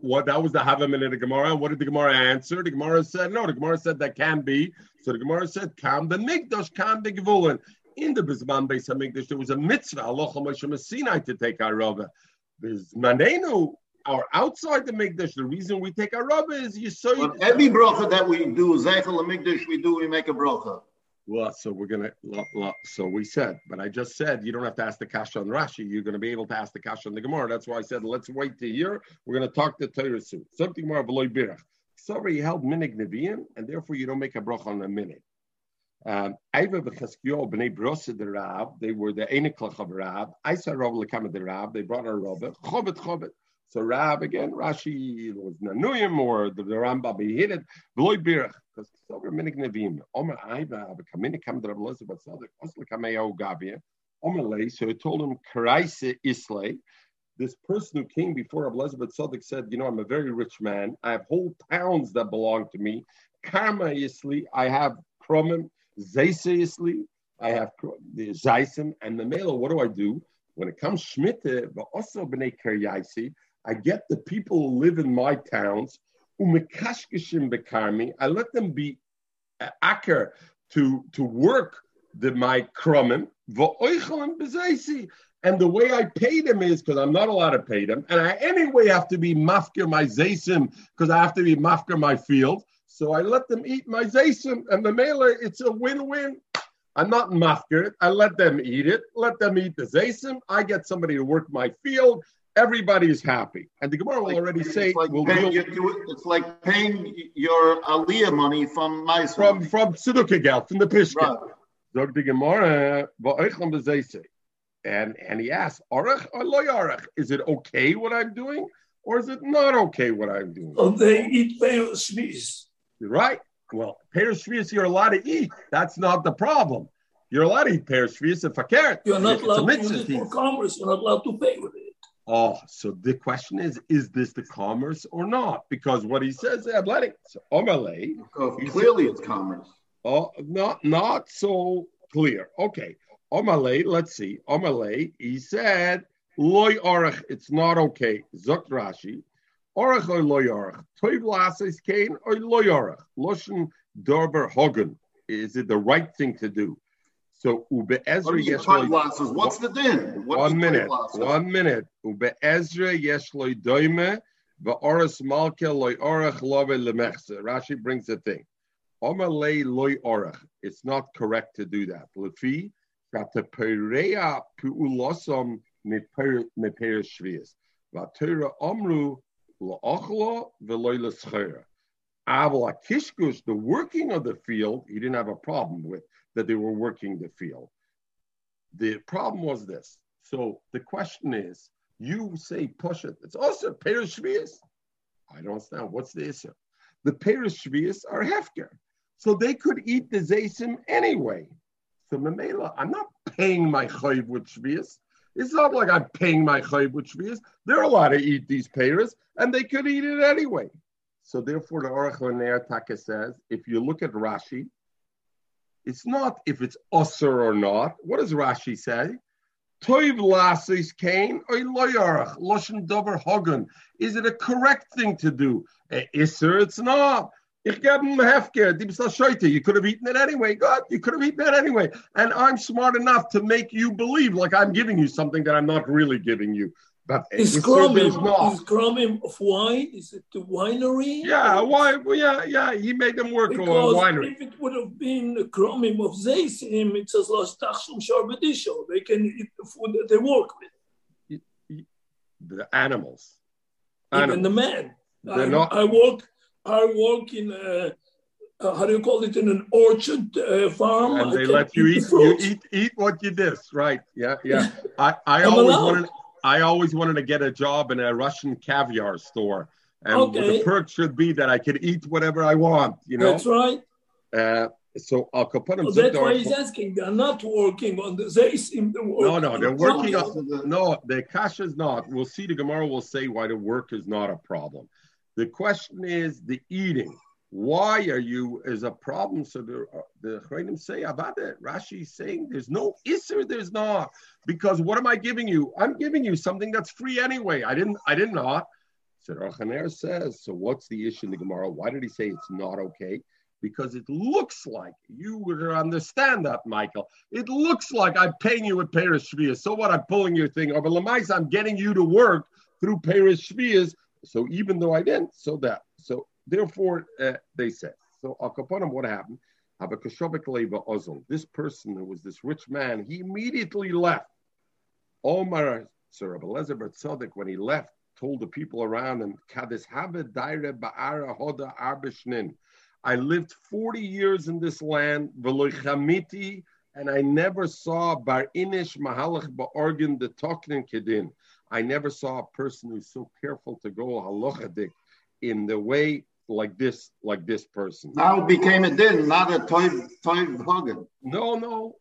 what that was the Havamina of the Gemara. What did the Gemara answer? The Gemara said no. The Gemara said that can be. So the Gemara said, "Kam the Mikdash, kam the Gevulen." In the Bizman Beis HaMikdash, there was a mitzvah, Halacha L'Moshe MiSinai, to take Arava. Bizmanenu are outside the Mikdash. The reason we take Arava is Yisoy. Every brocha that we do, Zechel L'Mikdash, we make a brocha. Well, so we're going to, so we said, but I just said, you don't have to ask the kasha on Rashi. You're going to be able to ask the kasha on the Gemara. That's why I said, let's wait to hear. We're going to talk to Torah soon. Something more of a loy birach. Sorry, you held minig neviim, and therefore you don't make a brocha on a minig. They were the eniklach of Rab. Isa Rab lekam the Rab. They brought a Rab. Chobet. So Rab again. Rashi was nanuyim, or the Rambam he hit it. V'loy birach because sober minik nevim. Omer Aiva abekaminik kam the Rabbi Lezer b'tzadik osle kameya ugavia. Omer lei. So he told him karaisa islay. This person who came before Rabbi Lezer b'tzadik said, you know, I'm a very rich man. I have whole towns that belong to me. Karma islay. I have kromim. Zayseisli, I have the Zaysim and the Melo. What do I do? When it comes Shmita, but also B'nei Karyaisi, I get the people who live in my towns, Umekashkishim Bekarmi, I let them be Acker to work my Kromim, V'oichalim B'zaysi. And the way I pay them is because I'm not allowed to pay them. And I anyway have to be Mafker my Zaysim because I have to be Mafker my field. So I let them eat my zaysim and the mele. It's a win-win. I'm not mafkir. I let them eat it. Let them eat the zaysim. I get somebody to work my field. Everybody's happy. And the Gemara will already say, it's like paying your aliyah money from my son. From Tzedukah Gal, from the Pishka. Zog the Gemara, va'oichlam b'zaysim. And he asked, arach or loy arach? Is it okay what I'm doing? Or is it not okay what I'm doing? Oh, they eat payos shvius. Right. Well, Peir's Shvius, you're allowed to eat. That's not the problem. You're allowed to eat Peir's Shvius and Fakert. You're not allowed to use it for commerce. You're not allowed to pay with it. Oh, so the question is this the commerce or not? Because what he says, athletic. So, Omalei. Oh, clearly it's commerce. Oh, not so clear. Okay. Omalei, let's see. Omalei, he said, Loy Orach, it's not okay. Zok Rashi. Orach or loyorach, toiv la'aseis kain or loyorach, loshen dorber hogan. Is it the right thing to do? So ube ezra yesh loy. What's the din? One minute. Ube ezra yesh loy doime va'oras malke loyorach love lemechse. Rashi brings the thing. Omalei loyorach. It's not correct to do that. Lefi katapereya pu'ulosam meperes shvius. Va'tera omru. The working of the field, he didn't have a problem with that they were working the field. The problem was this. So the question is, you say push it. It's also Peirus Shvius. I don't understand. What's the issue? The Peirus Shvius are hefker. So they could eat the Zaysim anyway. So Mamela, I'm not paying my Chayv with Shvius. It's not like I'm paying my chayv with shvius. They're allowed to eat these payers, and they could eat it anyway. So therefore, the Aruch Lener Taka says, if you look at Rashi, it's not if it's osur or not. What does Rashi say? Toiv lasis kain or loyarach loshen dover hogan. Is it a correct thing to do? Isser, it's not. You could have eaten it anyway. God, you could have eaten it anyway. And I'm smart enough to make you believe like I'm giving you something that I'm not really giving you. But it's Kromim of wine? Is it the winery? Yeah, wine. Yeah. He made them work because on a winery. If it would have been the Kromim of Zaysim, it says Los Tachshum Sharbadisho. They can eat the food that they work with. The animals. Even the man. I work in an orchard farm. And they let you eat. You eat what you dish, right? Yeah. I always wanted to get a job in a Russian caviar store, and the perk should be that I could eat whatever I want. You know, that's right. So Al Kaponim. So that's why he's asking. They're not working on the zaysim. No, they're working on the. No, the kasha is not. We'll see. The Gemara will say why the work is not a problem. The question is the eating. Why are you, is a problem? So the Chreinim say about it. Rashi is saying there's no Isser, there's not. Because what am I giving you? I'm giving you something that's free anyway. I didn't not. So Rachaner says, so what's the issue in the Gemara? Why did he say it's not okay? Because it looks like, you would understand that, Michael. It looks like I'm paying you with Peres Shvias. So what, I'm pulling your thing over. L'mais, I'm getting you to work through Peres Shvias. So even though I didn't, so that. So therefore, they said. So Al Kaponim, what happened? This person who was this rich man, he immediately left. Omar, so Rabbi Lezer bar Tzaddik, when he left, told the people around him, I lived 40 years in this land, and I never saw bar inish mahalach ba'organ the toknin kedin. I never saw a person who's so careful to go halachadik in the way like this person. Now it became a din, not a toiv hogan. No.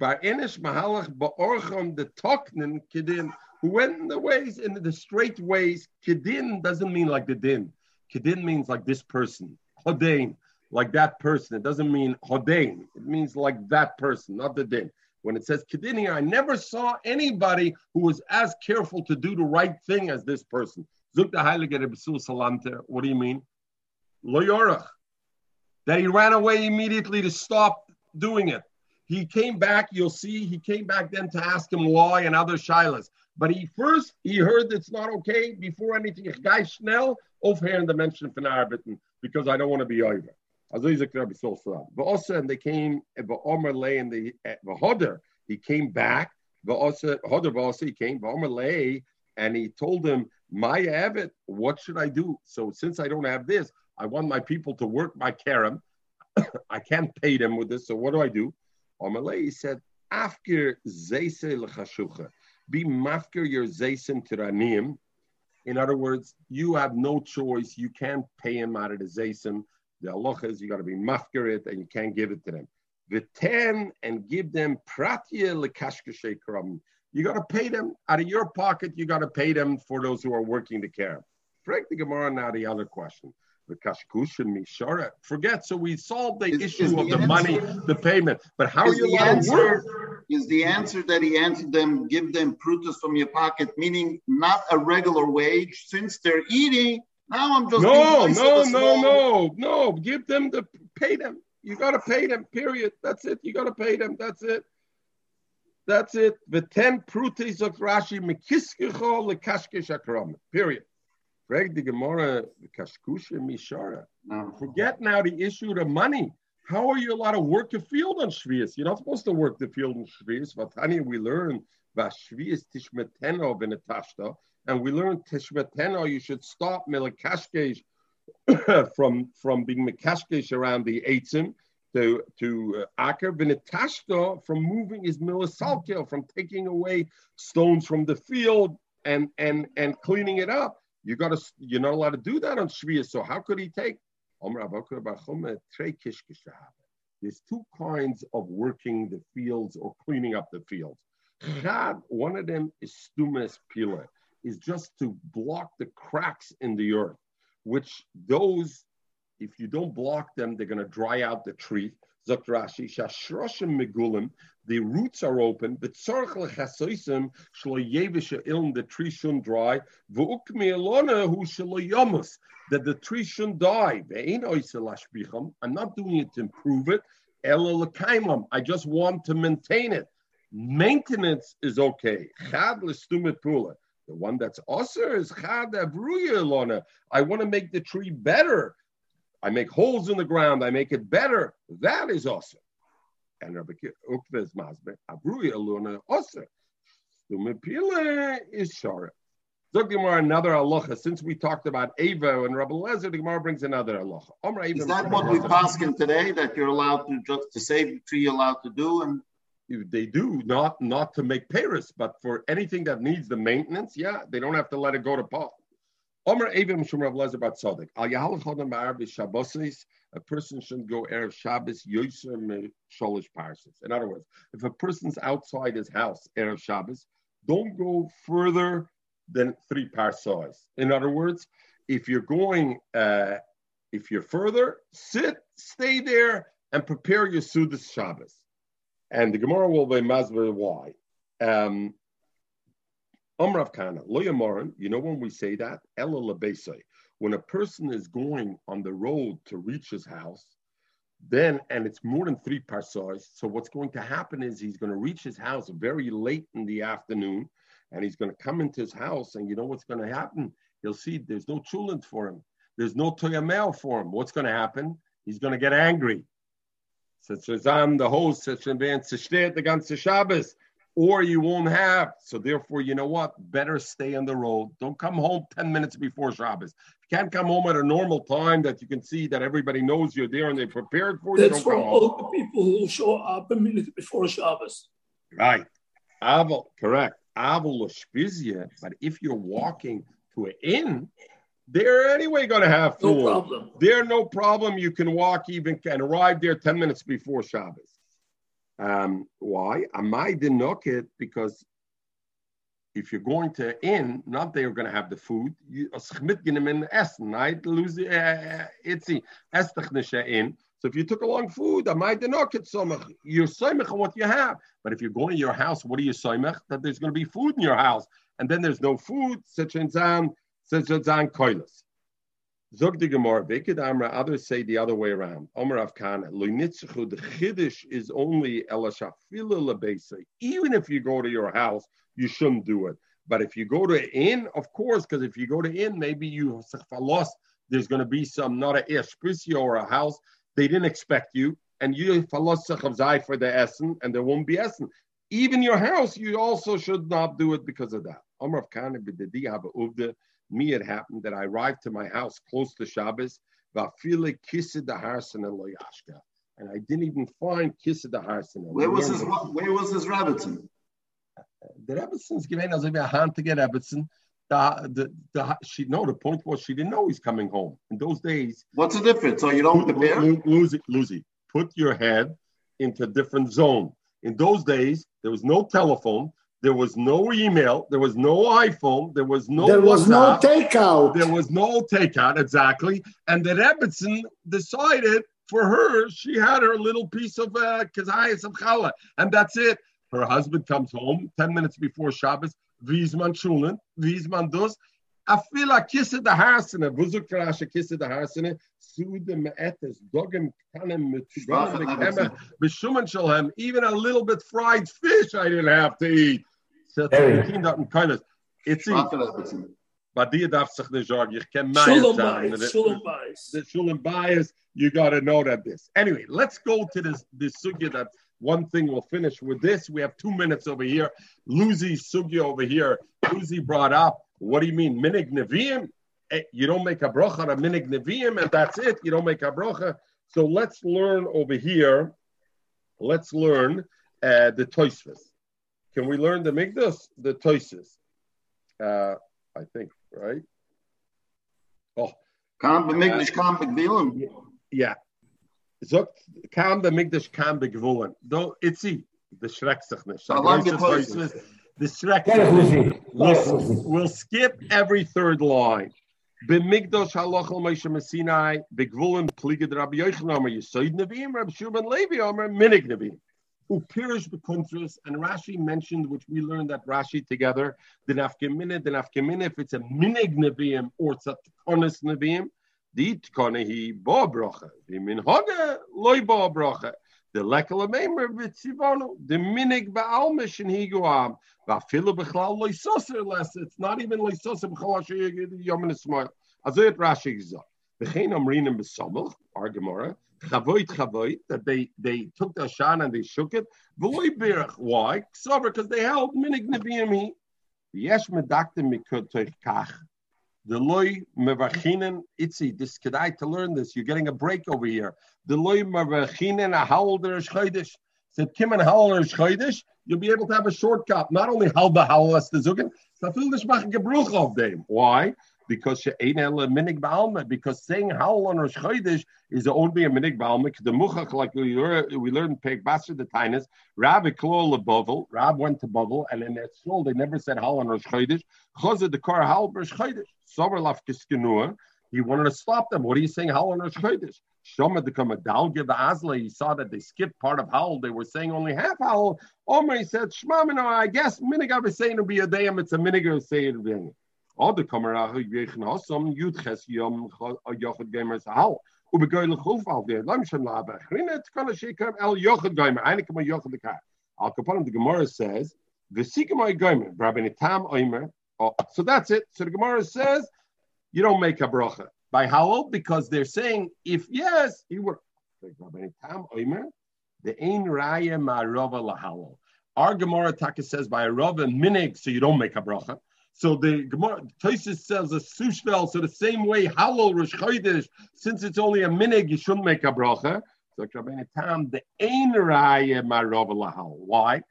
Bar inish mahalach ba'organ the toknin kedin. Who went in the ways, in the straight ways. Kedin doesn't mean like the din. Kedin means like this person. Hodain, like that person. It doesn't mean hodain. It means like that person, not the din. When it says kedin here, I never saw anybody who was as careful to do the right thing as this person. Zuk the Heilige Rebbesul Salamter. What do you mean? Lo yorach. That he ran away immediately to stop doing it. He came back, you'll see, he came back then to ask him why and other shilas. But he heard it's not okay before anything. Because I don't want to be over. But also, and they came, and he came back, and he told him, my abbot, what should I do? So since I don't have this, I want my people to work my kerem. I can't pay them with this, so what do I do? He said, afkir zeise l'chashucha. Be mafkir your zeisim tiranim. In other words, you have no choice. You can't pay him out of the zeisim. The halacha is you got to be mafkir it, and you can't give it to them. V'ten, and give them pratya l'kashkashei karam. You got to pay them out of your pocket. You got to pay them for those who are working the care. Break the Gemara now. The other question. The kashkush and mishara. Forget. So we solved the issue of the money, the payment. But how are you going to work? Is the answer that he answered them, give them prutas from your pocket, meaning not a regular wage since they're eating. Now I'm just no. Give them the pay them. You got to pay them. Period. That's it. You got to pay them. That's it. The 10 prutas of Rashi mekiskichol le kashkish akram. Period. Greg, the Gemara, the Kashkush and Mishara. Forget now the issue of the money. How are you allowed to work the field on Shvius? You're not supposed to work the field on Shvius. Vatani, we learn Vashvius Tishmeteno Benetashta, and we learn Tishmeteno, you should stop Melekashkesh from being Mekashkesh around the Eitzim to Aker. Benetashta from moving is Melasalkel, from taking away stones from the field and cleaning it up. You're not allowed to do that on Shvius. So how could he take? There's two kinds of working the fields or cleaning up the fields. One of them is stumes pila, is just to block the cracks in the earth, which those, if you don't block them, they're going to dry out the tree. Zok Rashi, shashroshim megulim, the roots are open, but tzorch lechasoisim shlo yevesha ilm, the tree shouldn't dry, v'ukmi elona hu shlo yomus, that the tree shouldn't die. Ve'ein oisel hashbicham, I'm not doing it to improve it, ela lekaimam, I just want to maintain it. Maintenance is okay. Chad l'stumit pula, the one that's osir is chad avruya elona, I want to make the tree better. I make holes in the ground. I make it better. That is awesome. And Rabbi Akiva is masber. Abruya aluna awesome. Stumipile is shara. Zok Gemara another halacha. Since we talked about Avo and Rabbi Lezer, the Gemara brings another halacha. Is that what we paskin today? That you're allowed to just to save the tree, allowed to do, and if they do not to make Paris, but for anything that needs the maintenance. Yeah, they don't have to let it go to pot. A person shouldn't go Erev Shabbos. In other words, if a person's outside his house Erev Shabbos, don't go further than 3 parsas. In other words, if you're going If you're further, stay there, and prepare your Sudas Shabbos. And the Gemara will be Masber why. Rav Kana, Lo Yamaran, you know when we say that? Ela Labesai. When a person is going on the road to reach his house, then, and it's more than 3 parsais, so what's going to happen is he's going to reach his house very late in the afternoon, and he's going to come into his house, and you know what's going to happen? He'll see there's no chulin for him. There's no toyamel for him. What's going to happen? He's going to get angry. The host, the ganze Shabbos, or you won't have. So therefore, you know what? Better stay on the road. Don't come home 10 minutes before Shabbos. You can't come home at a normal time that you can see that everybody knows you're there and they prepared for you. That's from all the people who show up a minute before Shabbos. Right. Aval, correct. Aval l'shvizia. But if you're walking to an inn, they're anyway going to have food. No problem. They're no problem. You can walk even and arrive there 10 minutes before Shabbos. Why? Amai dinoket, because if you're going to inn, not they're going to have the food. So if you took along food, amai dinoket somach, you're soymach on what you have. But if you're going to your house, what are you soymach? That there's going to be food in your house. And then there's no food, such and sound. Others say the other way around. Is only even if you go to your house, you shouldn't do it. But if you go to an inn, of course, because if you go to an inn, maybe you lost. There's going to be some not a ishprisio or a house they didn't expect you, and you lost for the essen, and there won't be essen. Even your house, you also should not do it because of that. Me, it happened that I arrived to my house close to Shabbos, and I didn't even find Kissid the Harsen. Where was his Rebbetzin? The Rebbetzin's given us a hand to get Rebbetzin. The point was she didn't know he's coming home. In those days. What's the difference? So you don't prepare? Lucy, put your head into a different zone. In those days, there was no telephone. There was no email. There was no iPhone. There was no takeout, exactly. And the Rebbetzin decided for her, she had her little piece of kazayas of challah, and that's it. Her husband comes home 10 minutes before Shabbos. Vizman shulin, vizman dus. Afila kisset the harsene, vuzuk karasha kisset the harsene. Sudem etes dogem kanem mitzugan mekemeh b'shuman shalhem. Even a little bit fried fish I didn't have to eat. It's easy. But you have to know that this. Anyway, let's go to this sugya. That one thing we'll finish with this. We have 2 minutes over here. Luzi's sugya over here. Luzi brought up. What do you mean? Minig Nevi'im? You don't make a brocha on a Minig Nevi'im, and that's it. You don't make a brocha. So let's learn over here. Let's learn the Tosfos. Can we learn the Migdash? The Tosfos. I think, right? Oh. Kam b'Migdash, kam b'Gvulen. Yeah. Zok, kam b'Migdash, kam b'Gvulen. Though, itzi, the Shrekzachnish. I like the Tosfos. The Shrekzachnish. We'll skip every third line. B'Migdash Halacha L'Moshe MiSinai, b'Gvulen pliged Rabbi Yochanan, Yesod Nevi'im, Rabbi Shimon Levi, Minig Nevi'im. Upirish b'Kuntras, and Rashi mentioned, which we learned that Rashi together, the nafke minute, if it's a minig neviim or tzatkonis neviim, the itkonehi ba bracha, the minhaga loy ba bracha, the lekel ameimer v'tzivano, the minig ba'almish and higuam, va'filu b'chlal loy soser less, it's not even loy soser b'chol asher yom nesmar, azoyet Rashi gizah, v'chein amrinim b'samach, our Gemara, that they took the Hoshana and they shook it. Why? Because they held minig neviim. Yesh medaktim mikotoich kach. The loy mevachinen itzi. This kedai to learn this. You're getting a break over here. The loy mevachinen a halder shchoidish. Said kim and halder shchoidish. You'll be able to have a shortcut. Not only halda halas tezukin. Safil nishmach gebruch of them. Why? Because she'ein ela minig ba'alma. Because saying howl on Rosh Chodesh is only a minig ba'alma. The muchach, like we learned, Peg Basra the Tainas, Rabbi Klol Bovel. Rab went to Bovel, and in that school they never said howl on Rosh Chodesh. Chazed the Kor howl Rosh Chodesh. Sober laf kiskenua. He wanted to stop them. What are you saying? Howl on Rosh Chodesh. Shomad to come a dalgiv azla. He saw that they skipped part of howl. They were saying only half howl. Omer, he said, Shmamino, I guess minigav is saying it'll be a dayam. It's a minigav saying it'll be the Gemara says, so that's it. So the Gemara says, you don't make a bracha by halal because they're saying, if yes, he would. Our Gemara Taka says by Arava minig, so you don't make a bracha. So the Gemara Tosafos says a sushvel. So the same way halal Rosh Chodesh, since it's only a minig, you shouldn't make a bracha. So the ein raya ma'Arava lahal. Why?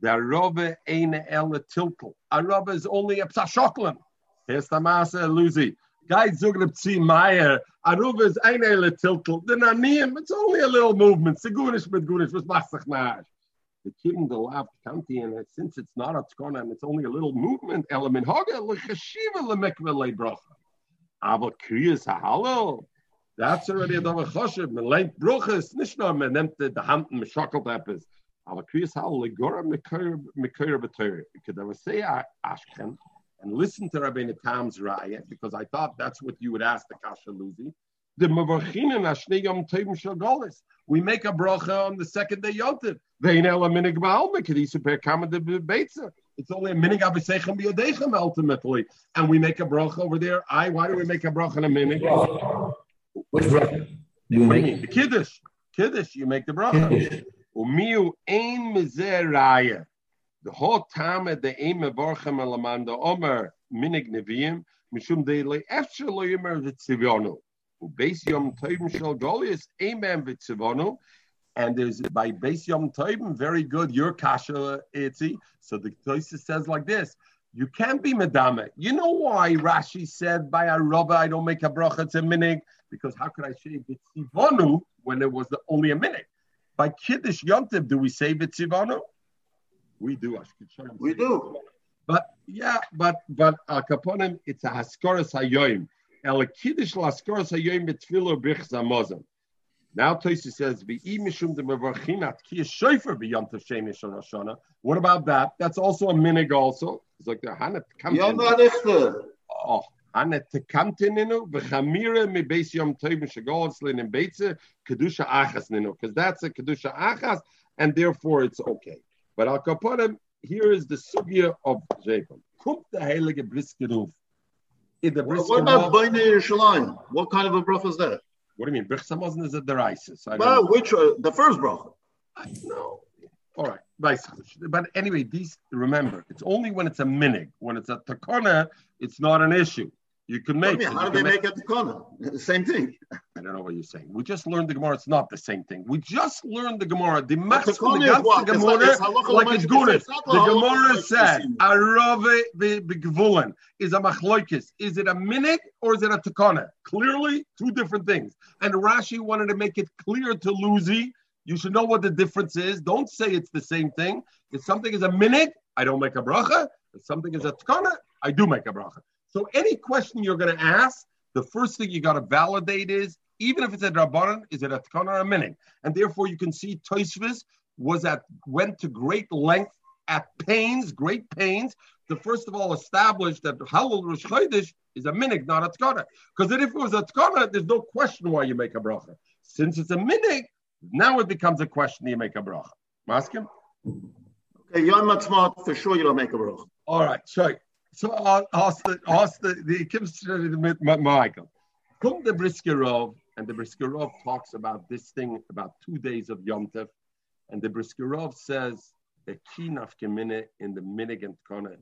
The Arava ein el tiltel. Arava is only a psashoklan. Here's the masa luzi. Guys, Zugripsi Meyer, Aruvas, Einele Tiltel, the Nanim, it's only a little movement. Segunish with Gunish was Masachnaj. The Kim, the Lav County, and since it's not a Tzkona and it's only a little movement, Element Hoga, Lechashiva, Lemekvele Brocha. Ava Kriyas Halal. That's already a double Choshev, Melent Bruchas, Nishna, Menemte, the Hampton, Meshakel Peppers. Ava Kriyas Halal, Legora, Mekur, Batur. Because I would say Ashken. And listen to Rabbi Natam's raya, because I thought that's what you would ask the Kasha Luzi. We make a bracha on the second day Yontif. It's only a minig abisechem biyodechem ultimately, and we make a bracha over there. Why do we make a bracha in a minig? Which bracha? You mean? The kiddush. Kiddush. You make the bracha. Umiu ein mizeh raya. The whole time at the aim of Barchem Alamanda Omer Minig Neviim, Mishum Daily Efshel Loimer Vitzivonu, who base Yom Tovim Shel Golias, Amen Vitzivonu, and there's by base Yom Tovim, very good, your Kasha Itzi. So the Tosafos says like this, you can't be Madame. You know why Rashi said by a Aroba, I don't make a bracha to Minig? Because how could I say Vitzivonu when it was only a Minig? By Kiddush Yom Tov, do we say Vitzivonu? We do. But al kaponim, it's a haskoras hayoyim. El kiddush laskoras hayoyim betfilo brich zamozim. Now Tosafos says ve'i mishum demevarchin at ki shoyfer b'yom tov sheni shel Hoshana. What about that? That's also a minig. Also, it's like the hanet kamten. Yom ha'nichter. Oh, hanet kamten nino v'chamira mibeis yom tovim shegolos le'nim beitze kedusha achas nino, because that's a kedusha achas, and therefore it's okay. But al kaponim, here is the sugya of Jacob. Kump the heilige brisket roof. What about Bnei Yerushalayim? What kind of a bracha is that? What do you mean? Brich Samazon is a deraisis. Well, which the first bracha? I know. All right. But anyway, these, remember, it's only when it's a minig. When it's a takana, it's not an issue. You can make it. How do they make a takana? Same thing. I don't know what you're saying. We just learned the Gemara. It's not the same thing. We just learned the Gemara. The Gemara said, Arava Gevulen is a machloikis. Is it a minig or is it a takana? Clearly, two different things. And Rashi wanted to make it clear to Luzi. You should know what the difference is. Don't say it's the same thing. If something is a minig, I don't make a bracha. If something is a takana, I do make a bracha. So any question you're going to ask, the first thing you got to validate is, even if it's a drabaran, is it a tkana or a minig? And therefore you can see Tosafos went to great length at great pains, to first of all establish that halal Rosh Chodesh is a minig, not a tkana. Because if it was a tkana, there's no question why you make a bracha. Since it's a minig, now it becomes a question you make a bracha. Maskim? Okay, Yom Ha'atzmaut, for sure you don't make a bracha. All right, sure. So I'll ask the Kimster Michael. Come the Briskerov, and the Briskerov talks about this thing about 2 days of Yom Tov, and the Briskerov says a key nafkemine in the minig and tkana.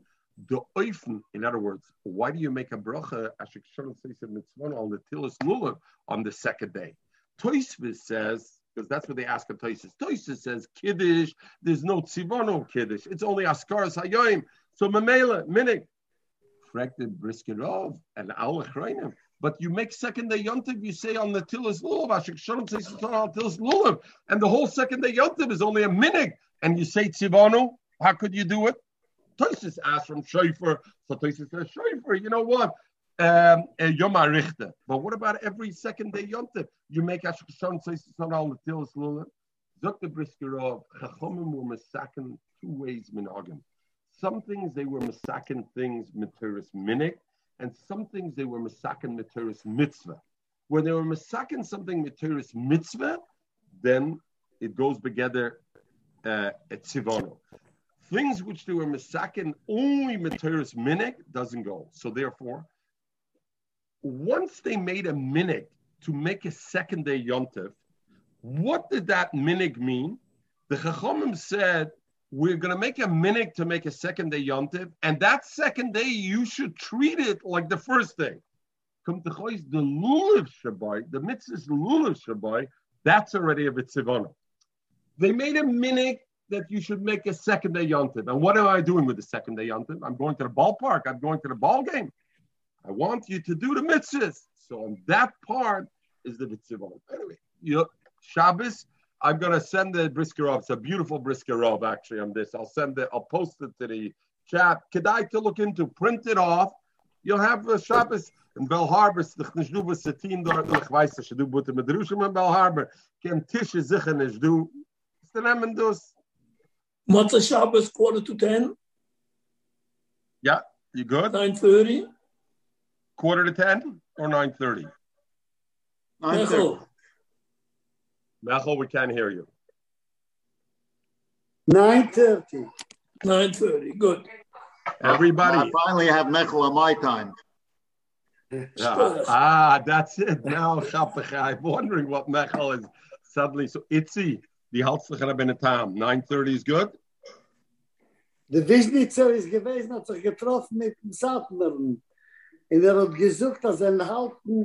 The oifen, in other words, why do you make a bracha on the tilas lulav on the second day? Tosafos says, because that's what they ask of Tosafos. Tosafos says kiddush. There's no tzivono kiddush. It's only askaras hayoyim. So memela minig. Correct the Briskerov and al achrayim, but you make second day Yom Tov. You say on the tilas lulav, Ashik Shalom says on tilas lulav, and the whole second day Yom Tov is only a minig, and you say tzivanu. How could you do it? Tosafos asked from Shofar, so Tosafos says Shofar. You know what? Yom HaRichter. But what about every second day Yom Tov? You make Asher Kishon, so it's not all the Tilis Lulav. Dr. Briskerov, Chachamim were Masakin 2 ways minagim. Some things they were Masakin things Materis Minik, and some things they were Masakin Materis Mitzvah. When they were Masakin something Materis Mitzvah, then it goes together at Tzivano. Things which they were Masakin only Materis Minik doesn't go. So therefore, once they made a Minik to make a second day Yom Tov, what did that minig mean? The Chachamim said, we're going to make a minig to make a second day Yom Tov, and that second day, you should treat it like the first day. Come to Chois, the Lulav Shabbai, the mitzvah's Lulav Shabbai, that's already a Vitzivana. They made a minig that you should make a second day Yom Tov. And what am I doing with the second day Yom Tov? I'm going to the ballpark. I'm going to the ball game. I want you to do the mitzvahs. So on that part is the Vitzivana. Anyway, Shabbos, I'm going to send the briskerov. It's a beautiful briskerov, actually, on this. I'll post it to the chat. Kedai to look into, print it off. You'll have a Shabbos in Bel Harbor. What's the Shabbos, 9:45? Yeah, you good? 9:30? 9:45 or 9:30? 9:30. Mechel, we can't hear you. 9:30. 9:30, good. Everybody. I finally have Mechel on my time. That's it. Now, I'm wondering what Mechel is suddenly. So, Itzi, the Haltzlich Rabbeinu Tam, 9:30 is good? The Wiesnitzer is gewesen, hat sich getroffen mit dem Sattlern. Und gesucht, dass halten